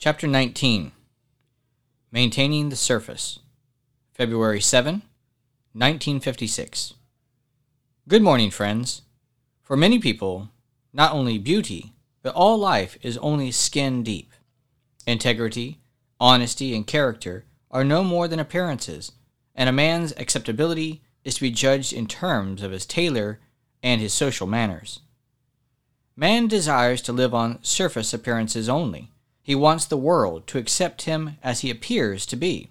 Chapter 19, Maintaining the Surface, February 7, 1956. Good morning, friends. For many people, not only beauty, but all life is only skin deep. Integrity, honesty, and character are no more than appearances, and a man's acceptability is to be judged in terms of his tailor and his social manners. Man desires to live on surface appearances only. He wants the world to accept him as he appears to be.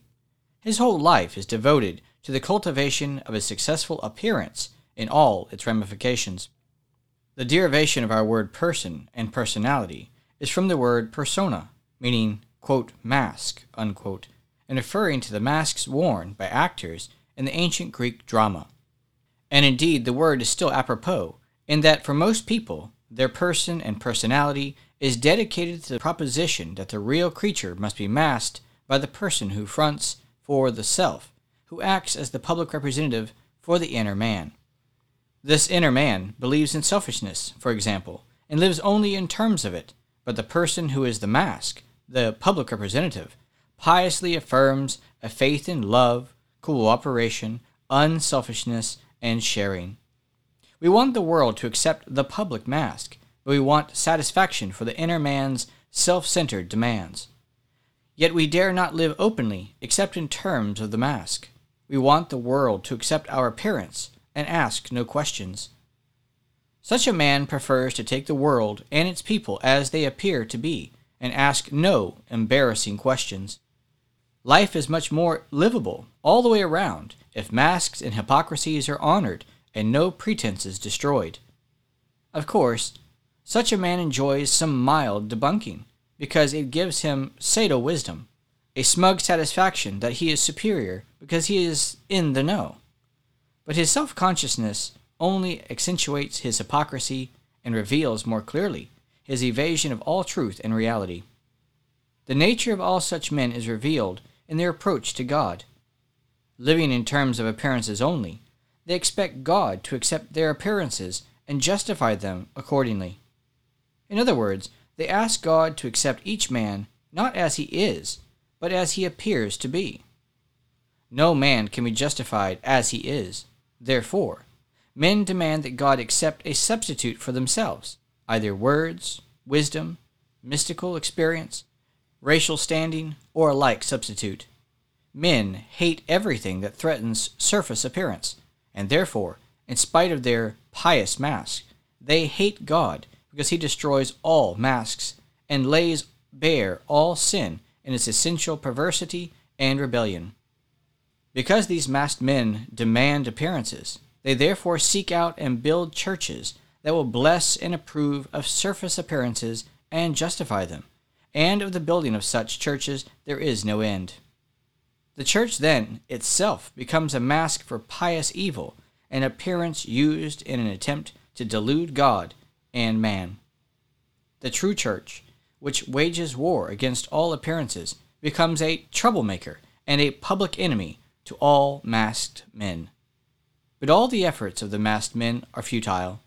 His whole life is devoted to the cultivation of a successful appearance in all its ramifications. The derivation of our word person and personality is from the word persona, meaning, quote, mask, unquote, and referring to the masks worn by actors in the ancient Greek drama. And indeed, the word is still apropos, in that for most people, their person and personality is dedicated to the proposition that the real creature must be masked by the person who fronts for the self, who acts as the public representative for the inner man. This inner man believes in selfishness, for example, and lives only in terms of it, but the person who is the mask, the public representative, piously affirms a faith in love, cooperation, unselfishness, and sharing. We want the world to accept the public mask, but we want satisfaction for the inner man's self-centered demands. Yet we dare not live openly except in terms of the mask. We want the world to accept our appearance and ask no questions. Such a man prefers to take the world and its people as they appear to be and ask no embarrassing questions. Life is much more livable all the way around if masks and hypocrisies are honored and no pretenses destroyed. Of course, such a man enjoys some mild debunking, because it gives him pseudo wisdom, a smug satisfaction that he is superior because he is in the know. But his self-consciousness only accentuates his hypocrisy and reveals more clearly his evasion of all truth and reality. The nature of all such men is revealed in their approach to God. Living in terms of appearances only, they expect God to accept their appearances and justify them accordingly. In other words, they ask God to accept each man not as he is, but as he appears to be. No man can be justified as he is. Therefore, men demand that God accept a substitute for themselves, either words, wisdom, mystical experience, racial standing, or a like substitute. Men hate everything that threatens surface appearance, and therefore, in spite of their pious mask, they hate God because he destroys all masks and lays bare all sin in its essential perversity and rebellion. Because these masked men demand appearances, they therefore seek out and build churches that will bless and approve of surface appearances and justify them, and of the building of such churches there is no end. The church then itself becomes a mask for pious evil, an appearance used in an attempt to delude God and man. The true church, which wages war against all appearances, becomes a troublemaker and a public enemy to all masked men. But all the efforts of the masked men are futile.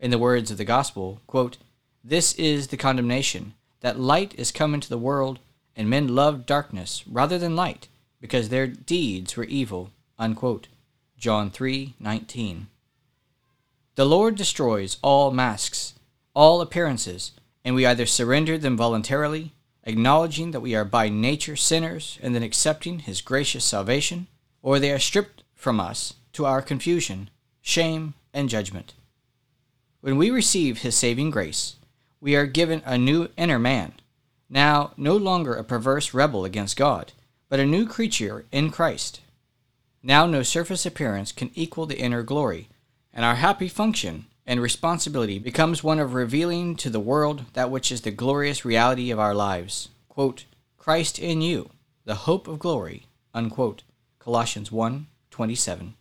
In the words of the gospel, quote, "This is the condemnation, that light is come into the world, and men love darkness rather than light, because their deeds were evil," unquote. John 3:19. The Lord destroys all masks, all appearances, and we either surrender them voluntarily, acknowledging that we are by nature sinners and then accepting His gracious salvation, or they are stripped from us to our confusion, shame, and judgment. When we receive His saving grace, we are given a new inner man, now no longer a perverse rebel against God, but a new creature in Christ. Now no surface appearance can equal the inner glory, and our happy function and responsibility becomes one of revealing to the world that which is the glorious reality of our lives. Quote, "Christ in you, the hope of glory," unquote. Colossians 1:27.